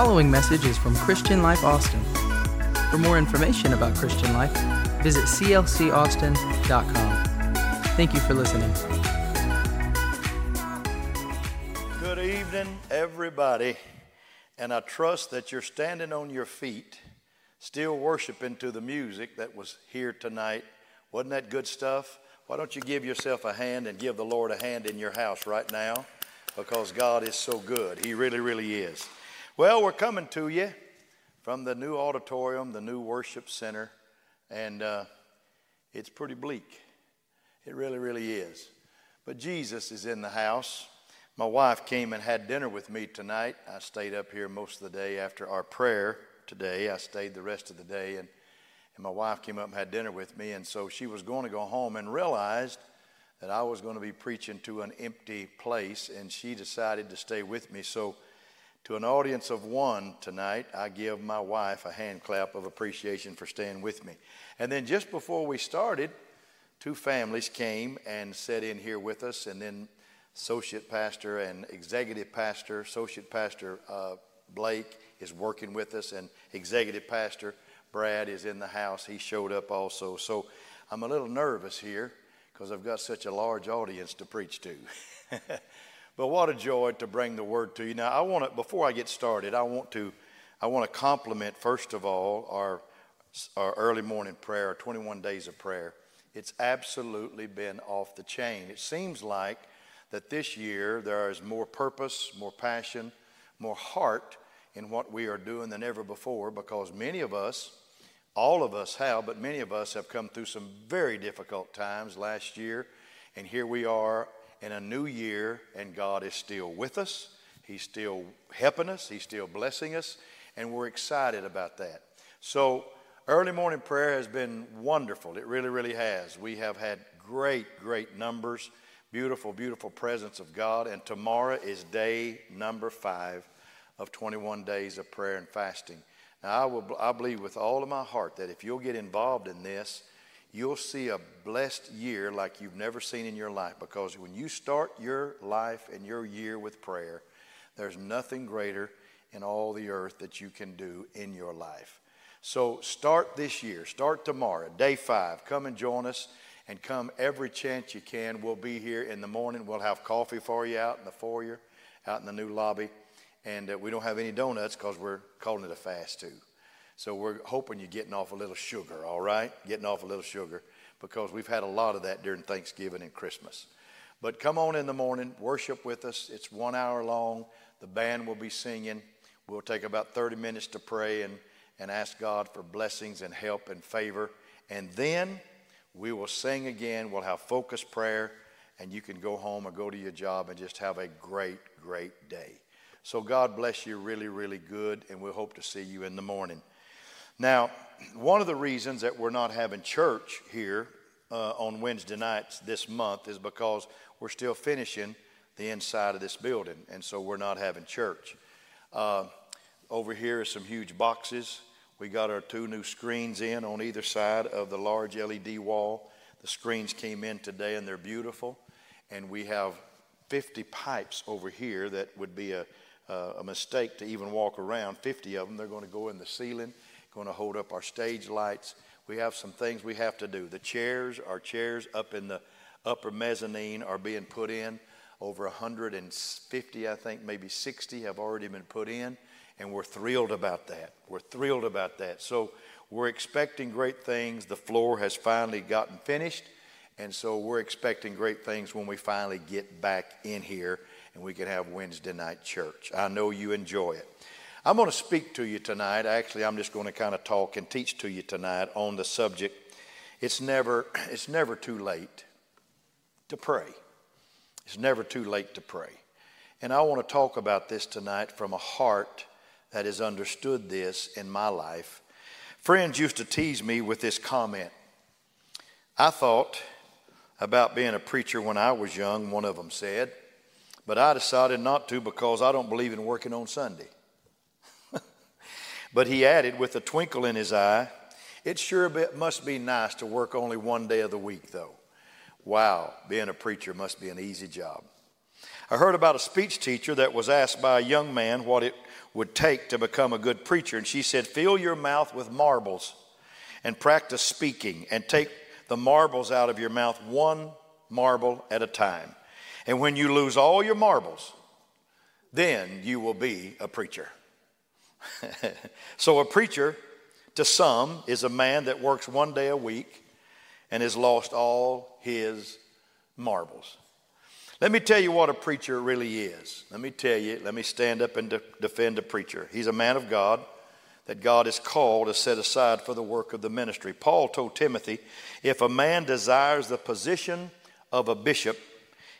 following message is from Christian Life Austin. For more information about Christian Life, visit clcaustin.com. Thank you for listening. Good evening, everybody, and I trust that you're standing on your feet, still worshiping to the music that was here tonight. Wasn't that good stuff? Why don't you give yourself a hand and give the Lord a hand in your house right now? Because God is so good. He really, really is. Well, we're coming to you from the new auditorium, the new worship center, and it's pretty bleak. It really, really is. But Jesus is in the house. My wife came and had dinner with me tonight. I stayed up here most of the day after our prayer today. I stayed the rest of the day, and my wife came up and had dinner with me, and so she was going to go home and realized that I was going to be preaching to an empty place, and she decided to stay with me. So to an audience of one tonight, I give my wife a hand clap of appreciation for staying with me. And then just before we started, two families came and sat in here with us, and then associate pastor and executive pastor, associate pastor Blake is working with us, and executive pastor Brad is in the house. He showed up also. So I'm a little nervous here, because I've got such a large audience to preach to. But what a joy to bring the word to you. Now, before I get started, I want to compliment, first of all, our early morning prayer, our 21 days of prayer. It's absolutely been off the chain. It seems like that this year there is more purpose, more passion, more heart in what we are doing than ever before, because many of us, all of us have, but many of us have come through some very difficult times last year, and here we are in a new year, and God is still with us. He's still helping us. He's still blessing us, and we're excited about that. So early morning prayer has been wonderful. It really, really has. We have had great, great numbers, beautiful, beautiful presence of God, and tomorrow is day number 5 of 21 days of prayer and fasting. Now, I believe with all of my heart that if you'll get involved in this, you'll see a blessed year like you've never seen in your life, because when you start your life and your year with prayer, there's nothing greater in all the earth that you can do in your life. So start this year. Start tomorrow, day 5. Come and join us, and come every chance you can. We'll be here in the morning. We'll have coffee for you out in the foyer, out in the new lobby. And we don't have any donuts because we're calling it a fast too. So we're hoping you're getting off a little sugar, all right? Getting off a little sugar, because we've had a lot of that during Thanksgiving and Christmas. But come on in the morning, worship with us. It's 1 hour long. The band will be singing. We'll take about 30 minutes to pray and ask God for blessings and help and favor. And then we will sing again. We'll have focused prayer, and you can go home or go to your job and just have a great, great day. So God bless you really, really good, and we hope to see you in the morning. Now, one of the reasons that we're not having church here on Wednesday nights this month is because we're still finishing the inside of this building, and so we're not having church. Over here are some huge boxes. We got our two new screens in on either side of the large LED wall. The screens came in today, and they're beautiful, and we have 50 pipes over here that would be a mistake to even walk around. 50 of them. They're going to go in the ceiling, going to hold up our stage lights. We have some things we have to do. The chairs, our chairs up in the upper mezzanine are being put in. Over 150, I think, maybe 60 have already been put in, and we're thrilled about that. We're thrilled about that. So we're expecting great things. The floor has finally gotten finished, and so we're expecting great things when we finally get back in here and we can have Wednesday night church. I know you enjoy it. I'm going to speak to you tonight. Actually, I'm just going to kind of talk and teach to you tonight on the subject, it's never too late to pray. It's never too late to pray. And I want to talk about this tonight from a heart that has understood this in my life. Friends used to tease me with this comment. I thought about being a preacher when I was young, one of them said, but I decided not to because I don't believe in working on Sunday. But he added with a twinkle in his eye, it sure must be nice to work only one day of the week, though. Wow, being a preacher must be an easy job. I heard about a speech teacher that was asked by a young man what it would take to become a good preacher. And she said, fill your mouth with marbles and practice speaking, and take the marbles out of your mouth one marble at a time. And when you lose all your marbles, then you will be a preacher. So a preacher, to some, is a man that works one day a week and has lost all his marbles. Let me tell you what a preacher really is. Let me stand up and defend a preacher. He's a man of God that God has called to set aside for the work of the ministry. Paul told Timothy, if a man desires the position of a bishop,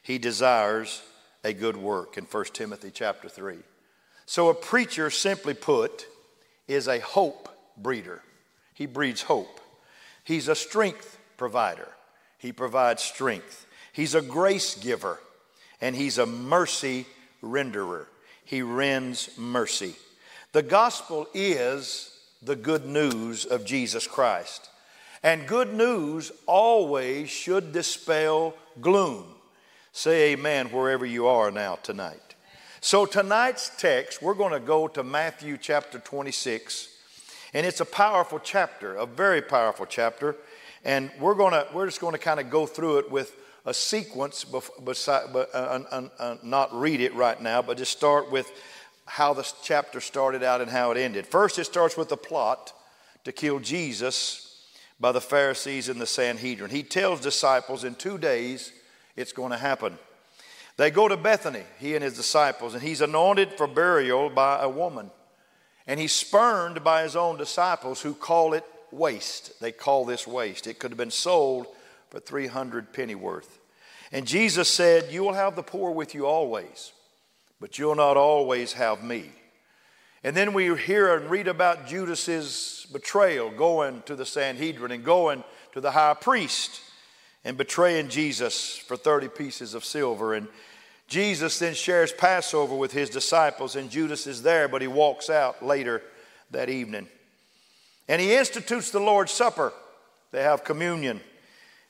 he desires a good work, in 1 Timothy chapter 3. So a preacher, simply put, is a hope breeder. He breeds hope. He's a strength provider. He provides strength. He's a grace giver, and he's a mercy renderer. He rends mercy. The gospel is the good news of Jesus Christ. And good news always should dispel gloom. Say amen wherever you are now tonight. So tonight's text, we're going to go to Matthew chapter 26. And it's a powerful chapter, a very powerful chapter. And we're just going to kind of go through it with a sequence, not read it right now, but just start with how the chapter started out and how it ended. First, it starts with the plot to kill Jesus by the Pharisees and the Sanhedrin. He tells disciples in 2 days it's going to happen. They go to Bethany, he and his disciples, and he's anointed for burial by a woman. And he's spurned by his own disciples, who call it waste. They call this waste. It could have been sold for 300 pennyworth. And Jesus said, you will have the poor with you always, but you'll not always have me. And then we hear and read about Judas's betrayal, going to the Sanhedrin and going to the high priest and betraying Jesus for 30 pieces of silver. And Jesus then shares Passover with his disciples, and Judas is there, but he walks out later that evening. And he institutes the Lord's Supper. They have communion.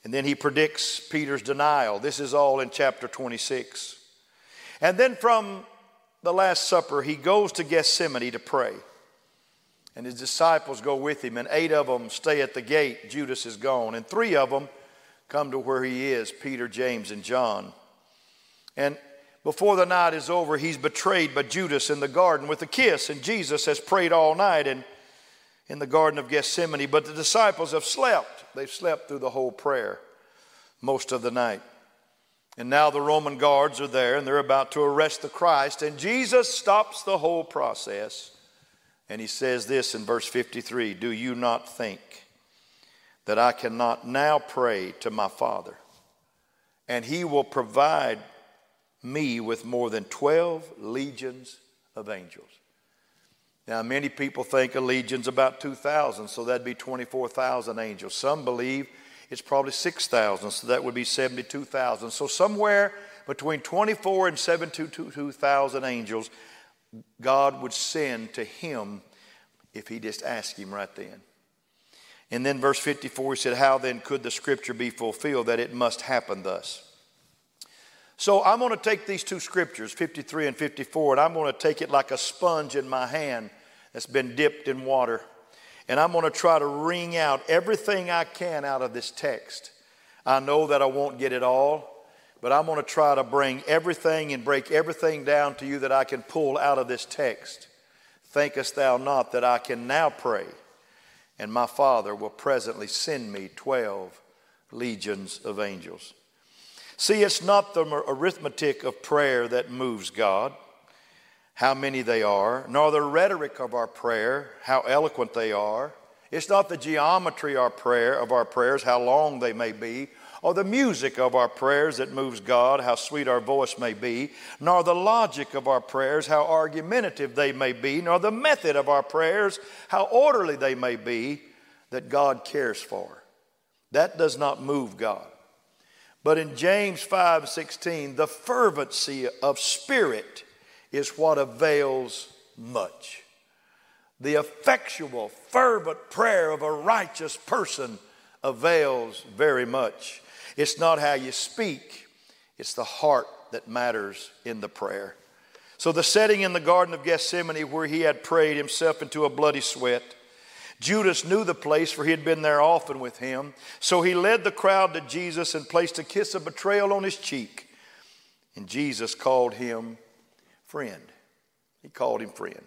And then he predicts Peter's denial. This is all in chapter 26. And then from the Last Supper, he goes to Gethsemane to pray. And his disciples go with him, and 8 of them stay at the gate. Judas is gone. And 3 of them come to where he is, Peter, James, and John. And before the night is over, he's betrayed by Judas in the garden with a kiss. And Jesus has prayed all night in the Garden of Gethsemane. But the disciples have slept. They've slept through the whole prayer, most of the night. And now the Roman guards are there, and they're about to arrest the Christ. And Jesus stops the whole process. And he says this in verse 53, do you not think that I cannot now pray to my Father, and he will provide me with more than 12 legions of angels? Now, many people think a legion's about 2,000, so that'd be 24,000 angels. Some believe it's probably 6,000, so that would be 72,000. So somewhere between 24 and 72,000 angels, God would send to him if he just asked him right then. And then verse 54, he said, how then could the scripture be fulfilled that it must happen thus? So I'm going to take these two scriptures, 53 and 54, and I'm going to take it like a sponge in my hand that's been dipped in water. And I'm going to try to wring out everything I can out of this text. I know that I won't get it all, but I'm going to try to bring everything and break everything down to you that I can pull out of this text. Thinkest thou not that I can now pray, and my Father will presently send me 12 legions of angels? See, it's not the arithmetic of prayer that moves God, how many they are, nor the rhetoric of our prayer, how eloquent they are. It's not the geometry of our prayers, how long they may be, or the music of our prayers that moves God, how sweet our voice may be, nor the logic of our prayers, how argumentative they may be, nor the method of our prayers, how orderly they may be, that God cares for. That does not move God. But in James 5:16, the fervency of spirit is what avails much. The effectual, fervent prayer of a righteous person avails very much. It's not how you speak, it's the heart that matters in the prayer. So the setting in the Garden of Gethsemane where he had prayed himself into a bloody sweat. Judas knew the place, for he had been there often with him. So he led the crowd to Jesus and placed a kiss of betrayal on his cheek. And Jesus called him friend. He called him friend.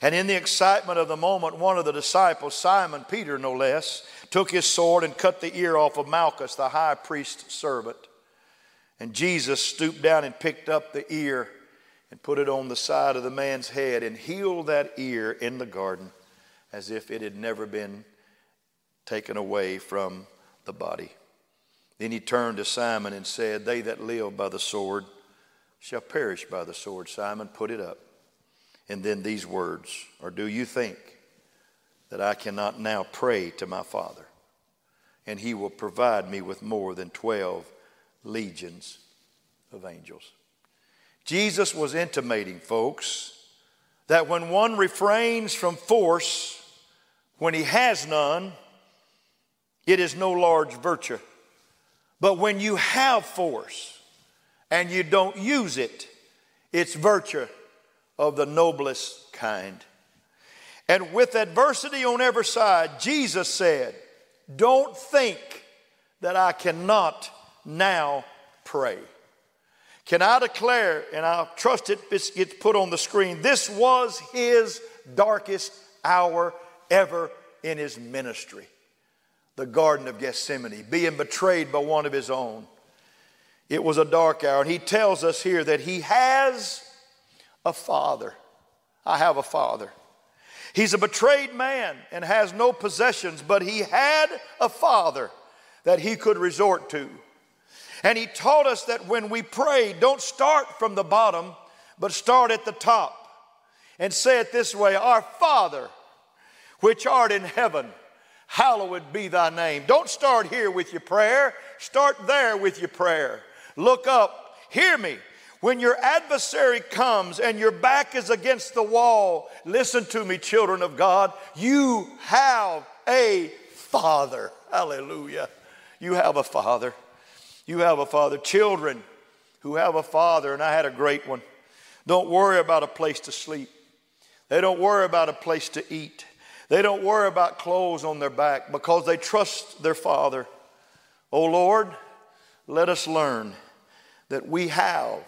And in the excitement of the moment, one of the disciples, Simon Peter no less, took his sword and cut the ear off of Malchus, the high priest's servant. And Jesus stooped down and picked up the ear and put it on the side of the man's head and healed that ear in the garden as if it had never been taken away from the body. Then he turned to Simon and said, "They that live by the sword shall perish by the sword." Simon, put it up. And then these words, "Or do you think that I cannot now pray to my Father, and he will provide me with more than 12 legions of angels?" Jesus was intimating, folks, that when one refrains from force, when he has none, it is no large virtue. But when you have force and you don't use it, it's virtue of the noblest kind. And with adversity on every side, Jesus said, "Don't think that I cannot now pray." Can I declare, and I trust it gets put on the screen, this was his darkest hour ever in his ministry. The Garden of Gethsemane, being betrayed by one of his own. It was a dark hour. And he tells us here that he has a father. I have a father. He's a betrayed man and has no possessions, but he had a father that he could resort to. And he taught us that when we pray, don't start from the bottom, but start at the top. And say it this way, "Our Father, which art in heaven, hallowed be thy name." Don't start here with your prayer. Start there with your prayer. Look up. Hear me. When your adversary comes and your back is against the wall, listen to me, children of God, you have a father. Hallelujah. You have a father. You have a father. Children who have a father, and I had a great one, don't worry about a place to sleep. They don't worry about a place to eat. They don't worry about clothes on their back because they trust their father. Oh Lord, let us learn that we have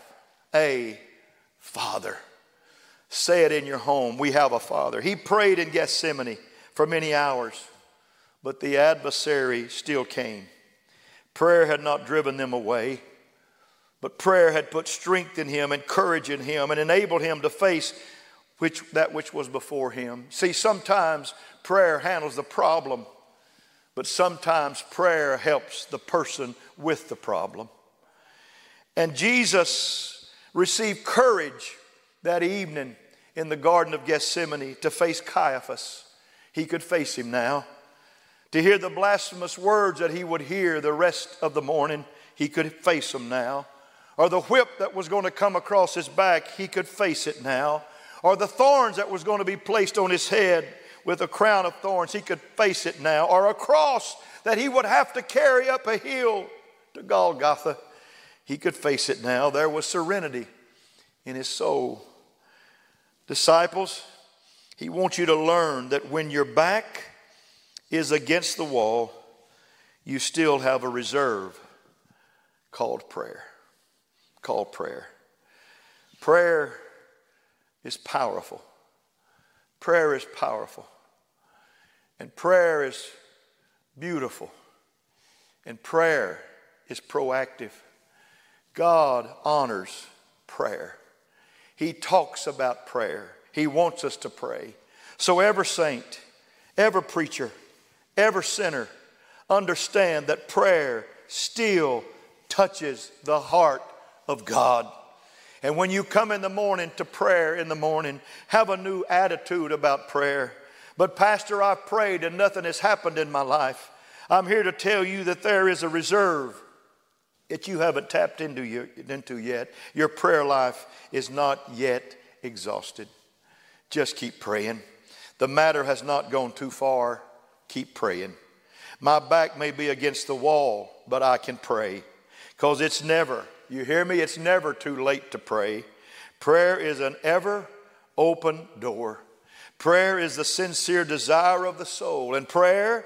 a father. Say it in your home, we have a father. He prayed in Gethsemane for many hours, but the adversary still came. Prayer had not driven them away, but prayer had put strength in him and courage in him and enabled him to face that which was before him. See, sometimes prayer handles the problem, but sometimes prayer helps the person with the problem. And Jesus received courage that evening in the Garden of Gethsemane to face Caiaphas. He could face him now. To hear the blasphemous words that he would hear the rest of the morning, he could face them now. Or the whip that was going to come across his back, he could face it now. Or the thorns that was going to be placed on his head with a crown of thorns, he could face it now. Or a cross that he would have to carry up a hill to Golgotha, he could face it now. There was serenity in his soul. Disciples, he wants you to learn that when your back is against the wall, you still have a reserve called prayer. Called prayer. Prayer is powerful. Prayer is powerful. And prayer is beautiful. And prayer is proactive. God honors prayer. He talks about prayer. He wants us to pray. So every saint, every preacher, every sinner, understand that prayer still touches the heart of God. And when you come in the morning to prayer in the morning, have a new attitude about prayer. "But Pastor, I've prayed and nothing has happened in my life." I'm here to tell you that there is a reserve that you haven't tapped into yet. Your prayer life is not yet exhausted. Just keep praying. The matter has not gone too far. Keep praying. My back may be against the wall, but I can pray. Because it's never, you hear me, it's never too late to pray. Prayer is an ever open door. Prayer is the sincere desire of the soul. And prayer,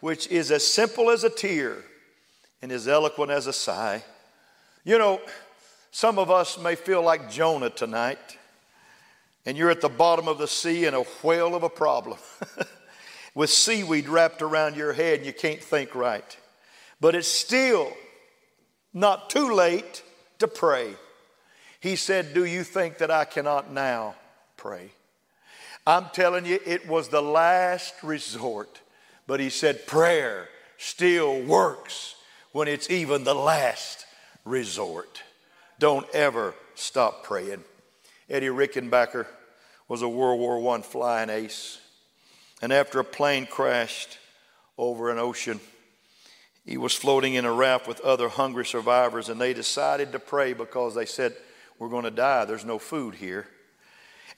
which is as simple as a tear and as eloquent as a sigh. You know, some of us may feel like Jonah tonight, and you're at the bottom of the sea in a whale of a problem with seaweed wrapped around your head and you can't think right. But it's still not too late to pray. He said, do you think that I cannot now pray? I'm telling you, it was the last resort. But he said prayer still works when it's even the last resort. Don't ever stop praying. Eddie Rickenbacker was a World War I flying ace. And after a plane crashed over an ocean, he was floating in a raft with other hungry survivors, and they decided to pray because they said, we're going to die. There's no food here.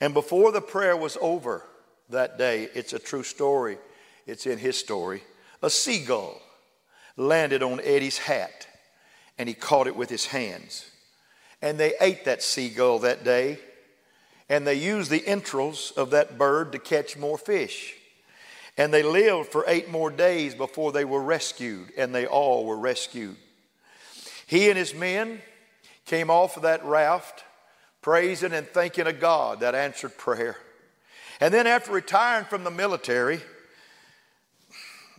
And before the prayer was over that day, it's a true story. It's in his story. A seagull landed on Eddie's hat, and he caught it with his hands. And they ate that seagull that day, and they used the entrails of that bird to catch more fish. And they lived for 8 more days before they were rescued, and they all were rescued. He and his men came off of that raft, praising and thanking a God that answered prayer. And then after retiring from the military,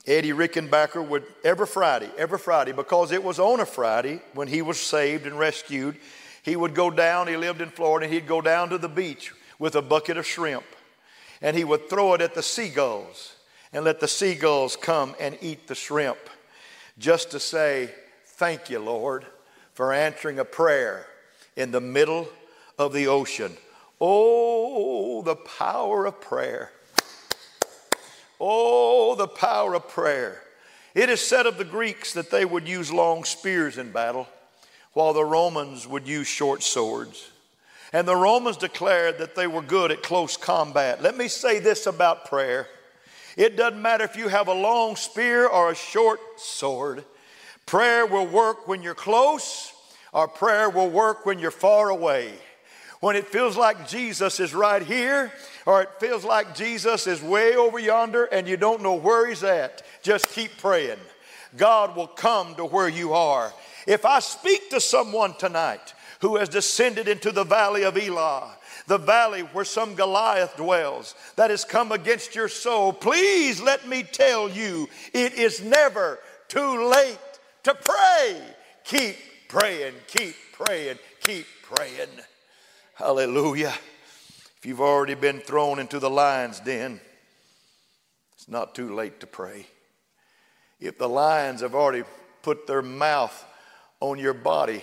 Eddie Rickenbacker would every Friday, because it was on a Friday when he was saved and rescued, he would go down, he lived in Florida, and he'd go down to the beach with a bucket of shrimp, and he would throw it at the seagulls and let the seagulls come and eat the shrimp, just to say, thank you, Lord, for answering a prayer in the middle of the ocean. Oh, the power of prayer. Oh, the power of prayer. It is said of the Greeks that they would use long spears in battle, while the Romans would use short swords. And the Romans declared that they were good at close combat. Let me say this about prayer. It doesn't matter if you have a long spear or a short sword. Prayer will work when you're close, or prayer will work when you're far away. When it feels like Jesus is right here, or it feels like Jesus is way over yonder and you don't know where he's at, just keep praying. God will come to where you are. If I speak to someone tonight who has descended into the valley of Elah, the valley where some Goliath dwells that has come against your soul, please let me tell you, it is never too late to pray. Keep praying, keep praying, keep praying. Hallelujah. If you've already been thrown into the lion's den, it's not too late to pray. If the lions have already put their mouth on your body,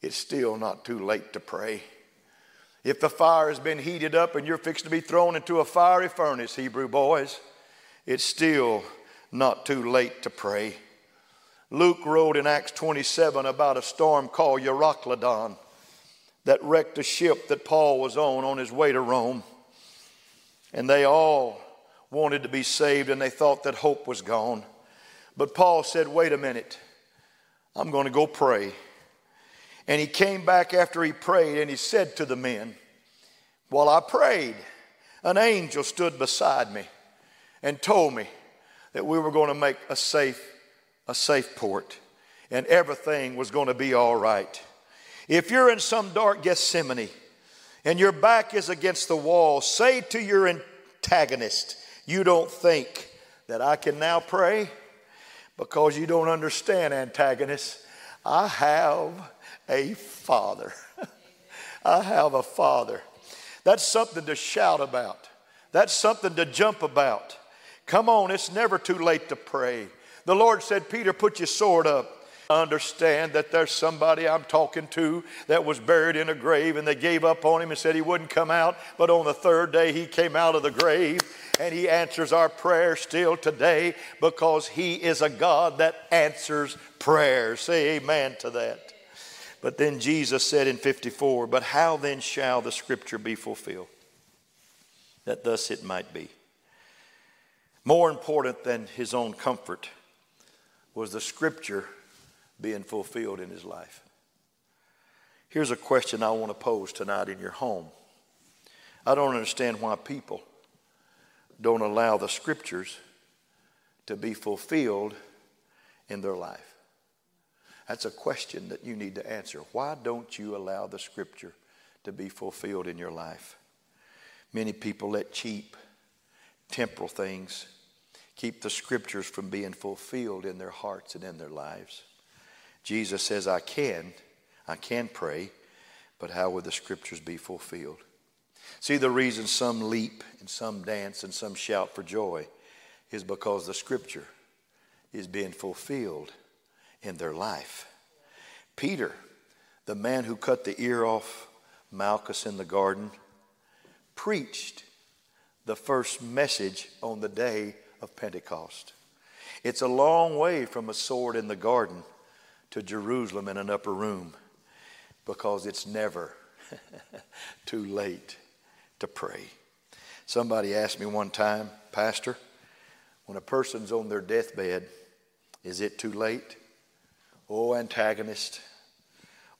it's still not too late to pray. If the fire has been heated up and you're fixed to be thrown into a fiery furnace, Hebrew boys, it's still not too late to pray. Luke wrote in Acts 27 about a storm called Eurocladon that wrecked a ship that Paul was on his way to Rome. And they all wanted to be saved, and they thought that hope was gone. But Paul said, wait a minute, I'm going to go pray. And he came back after he prayed, and he said to the men, while I prayed, an angel stood beside me and told me that we were going to make a safe port, and everything was going to be all right. If you're in some dark Gethsemane and your back is against the wall, say to your antagonist, you don't think that I can now pray? Because you don't understand, antagonist. I have a Father. I have a Father. That's something to shout about. That's something to jump about. Come on, it's never too late to pray. The Lord said, Peter, put your sword up. Understand that there's somebody I'm talking to that was buried in a grave, and they gave up on him and said he wouldn't come out, but on the third day he came out of the grave, and he answers our prayer still today, because he is a God that answers prayer. Say amen to that. But then Jesus said in 54, but how then shall the scripture be fulfilled, that thus it might be? More important than his own comfort was the scripture being fulfilled in his life. Here's a question I want to pose tonight in your home. I don't understand why people don't allow the scriptures to be fulfilled in their life. That's a question that you need to answer. Why don't you allow the scripture to be fulfilled in your life? Many people let cheap, temporal things keep the scriptures from being fulfilled in their hearts and in their lives. Jesus says, I can pray, but how will the scriptures be fulfilled? See, the reason some leap and some dance and some shout for joy is because the scripture is being fulfilled in their life. Peter, the man who cut the ear off Malchus in the garden, preached the first message on the day of Pentecost. It's a long way from a sword in the garden to Jerusalem in an upper room, because it's never too late to pray. Somebody asked me one time, Pastor, when a person's on their deathbed, is it too late? Oh, antagonist,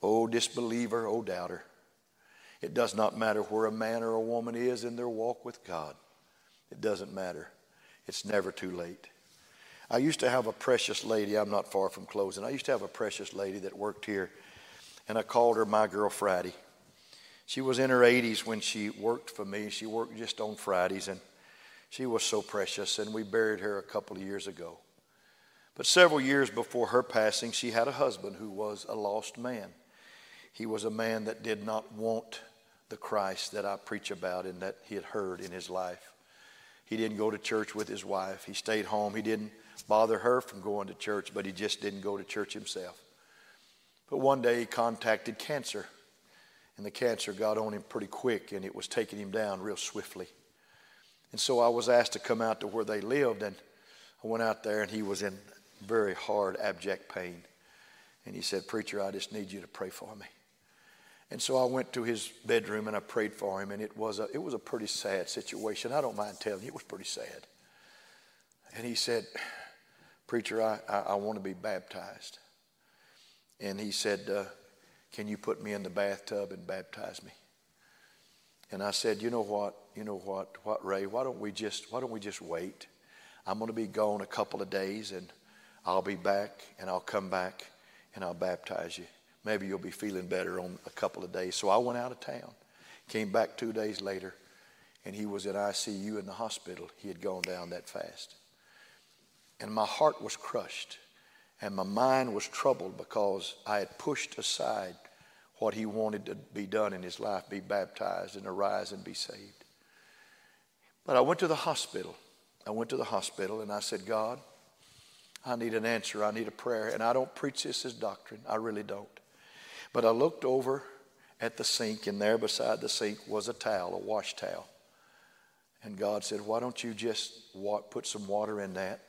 oh, disbeliever, oh, doubter. It does not matter where a man or a woman is in their walk with God. It doesn't matter. It's never too late. I used to have a precious lady. I'm not far from closing. I used to have a precious lady that worked here, and I called her My Girl Friday. She was in her 80s when she worked for me. She worked just on Fridays, and she was so precious, and we buried her a couple of years ago. But several years before her passing, she had a husband who was a lost man. He was a man that did not want the Christ that I preach about and that he had heard in his life. He didn't go to church with his wife. He stayed home. He didn't bother her from going to church, but he just didn't go to church himself. But one day he contacted cancer, and the cancer got on him pretty quick, and it was taking him down real swiftly. And so I was asked to come out to where they lived, and I went out there, and he was in very hard, abject pain. And he said, Preacher, I just need you to pray for me. And so I went to his bedroom, and I prayed for him, and it was a pretty sad situation. I don't mind telling you, it was pretty sad. And he said, Preacher, I want to be baptized. And he said, can you put me in the bathtub and baptize me? And I said, you know what, Ray, why don't we just wait? I'm going to be gone a couple of days, and I'll be back, and I'll come back, and I'll baptize you. Maybe you'll be feeling better on a couple of days. So I went out of town, came back 2 days later, and he was in ICU in the hospital. He had gone down that fast. And my heart was crushed, and my mind was troubled because I had pushed aside what he wanted to be done in his life, be baptized and arise and be saved. But I went to the hospital. And I said, God, I need an answer. I need a prayer. And I don't preach this as doctrine. I really don't. But I looked over at the sink, and there beside the sink was a towel, a wash towel. And God said, why don't you just put some water in that,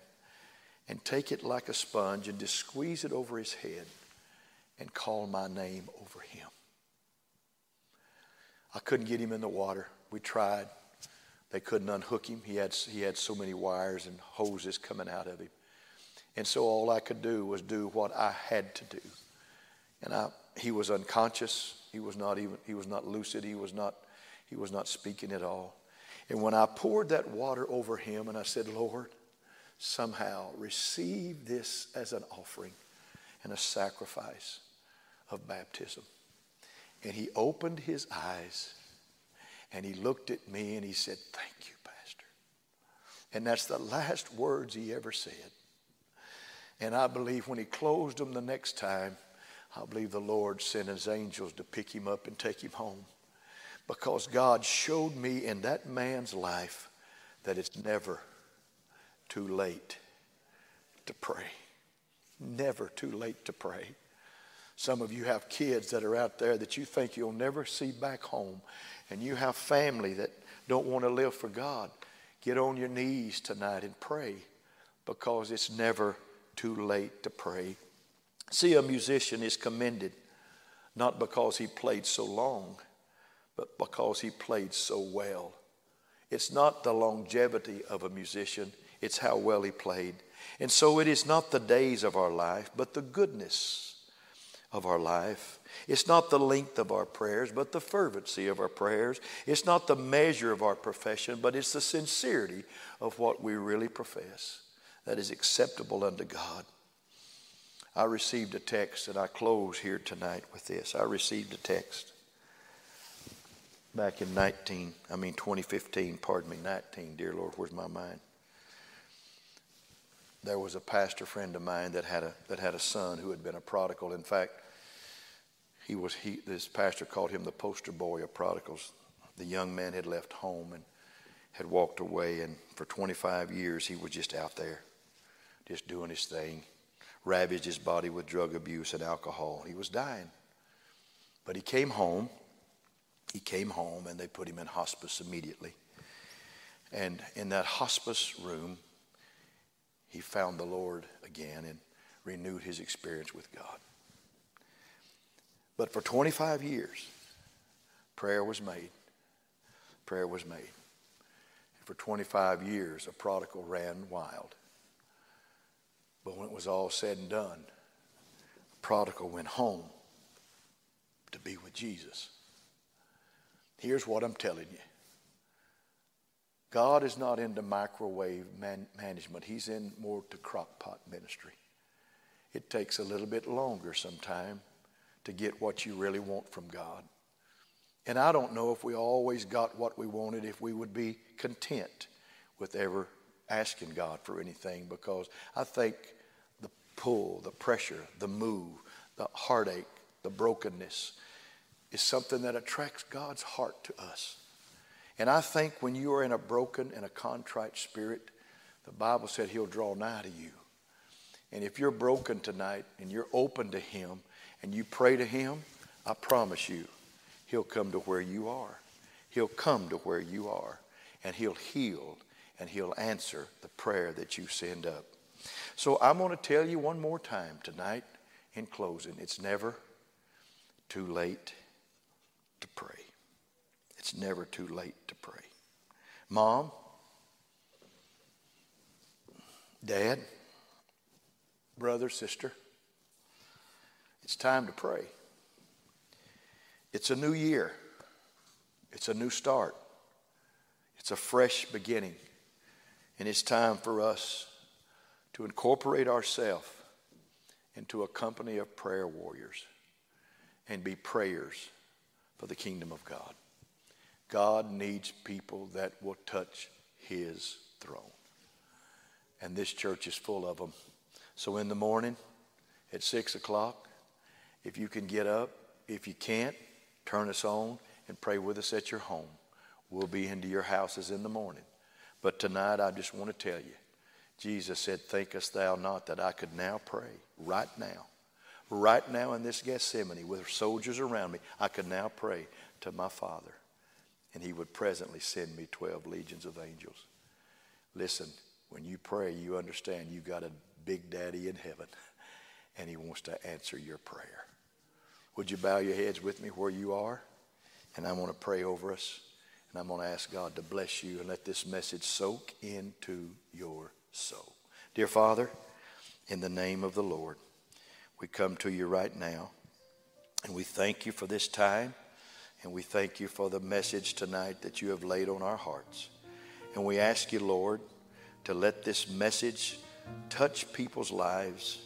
and take it like a sponge and just squeeze it over his head and call my name over him. I couldn't get him in the water. We tried. They couldn't unhook him. He had so many wires and hoses coming out of him. And so all I could do was do what I had to do. And he was unconscious. He was not lucid. He was not speaking at all. And when I poured that water over him and I said, Lord, somehow receive this as an offering and a sacrifice of baptism. And he opened his eyes, and he looked at me, and he said, thank you, Pastor. And that's the last words he ever said. And I believe when he closed them the next time, I believe the Lord sent his angels to pick him up and take him home, because God showed me in that man's life that it's never too late to pray. Never too late to pray. Some of you have kids that are out there that you think you'll never see back home, and you have family that don't want to live for God. Get on your knees tonight and pray, because it's never too late to pray. See, a musician is commended not because he played so long, but because he played so well. It's not the longevity of a musician. It's how well he played. And so it is not the days of our life, but the goodness of our life. It's not the length of our prayers, but the fervency of our prayers. It's not the measure of our profession, but it's the sincerity of what we really profess that is acceptable unto God. I received a text, and I close here tonight with this. I received a text back in 2015, pardon me, 19, dear Lord, where's my mind? There was a pastor friend of mine that had a son who had been a prodigal. In fact, this pastor called him the poster boy of prodigals. The young man had left home and had walked away, and for 25 years he was just out there, just doing his thing, ravaged his body with drug abuse and alcohol. He was dying. But he came home. He came home, and they put him in hospice immediately. And in that hospice room, he found the Lord again and renewed his experience with God. But for 25 years, prayer was made. Prayer was made. And for 25 years, a prodigal ran wild. But when it was all said and done, the prodigal went home to be with Jesus. Here's what I'm telling you. God is not into microwave management. He's in more to crock pot ministry. It takes a little bit longer sometime to get what you really want from God. And I don't know if we always got what we wanted, if we would be content with ever asking God for anything, because I think the pull, the pressure, the move, the heartache, the brokenness is something that attracts God's heart to us. And I think when you are in a broken and a contrite spirit, the Bible said he'll draw nigh to you. And if you're broken tonight and you're open to him and you pray to him, I promise you, he'll come to where you are. He'll come to where you are, and he'll heal, and he'll answer the prayer that you send up. So I'm going to tell you one more time tonight in closing, it's never too late to pray. It's never too late to pray. Mom, Dad, brother, sister, it's time to pray. It's a new year. It's a new start. It's a fresh beginning. And it's time for us to incorporate ourselves into a company of prayer warriors and be prayers for the kingdom of God. God needs people that will touch his throne. And this church is full of them. So in the morning at 6 o'clock, if you can get up, if you can't, turn us on and pray with us at your home. We'll be into your houses in the morning. But tonight I just want to tell you, Jesus said, thinkest thou not that I could now pray right now in this Gethsemane with soldiers around me, I could now pray to my Father, and he would presently send me 12 legions of angels. Listen, when you pray, you understand you got a big daddy in heaven, and he wants to answer your prayer. Would you bow your heads with me where you are? And I'm going to pray over us, and I'm going to ask God to bless you and let this message soak into your soul. Dear Father, in the name of the Lord, we come to you right now, and we thank you for this time, and we thank you for the message tonight that you have laid on our hearts. And we ask you, Lord, to let this message touch people's lives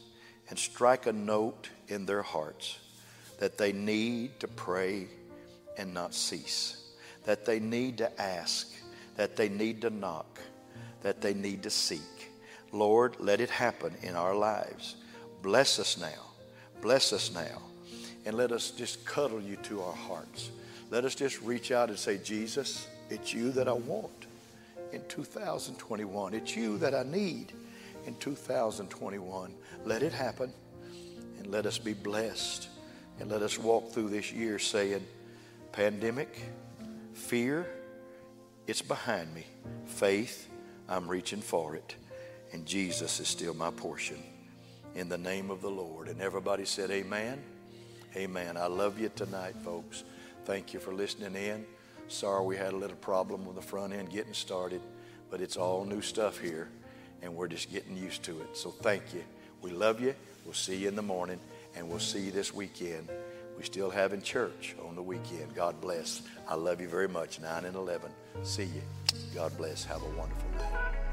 and strike a note in their hearts that they need to pray and not cease, that they need to ask, that they need to knock, that they need to seek. Lord, let it happen in our lives. Bless us now. Bless us now. And let us just cuddle you to our hearts. Let us just reach out and say, Jesus, it's you that I want in 2021. It's you that I need in 2021. Let it happen, and let us be blessed. And let us walk through this year saying, pandemic, fear, it's behind me. Faith, I'm reaching for it. And Jesus is still my portion. In the name of the Lord. And everybody said amen. Amen. I love you tonight, folks. Thank you for listening in. Sorry we had a little problem with the front end getting started, but it's all new stuff here, and we're just getting used to it. So thank you. We love you. We'll see you in the morning. and we'll see you this weekend. We still have in church on the weekend. God bless. I love you very much. 9 and 11. See you. God bless. Have a wonderful day.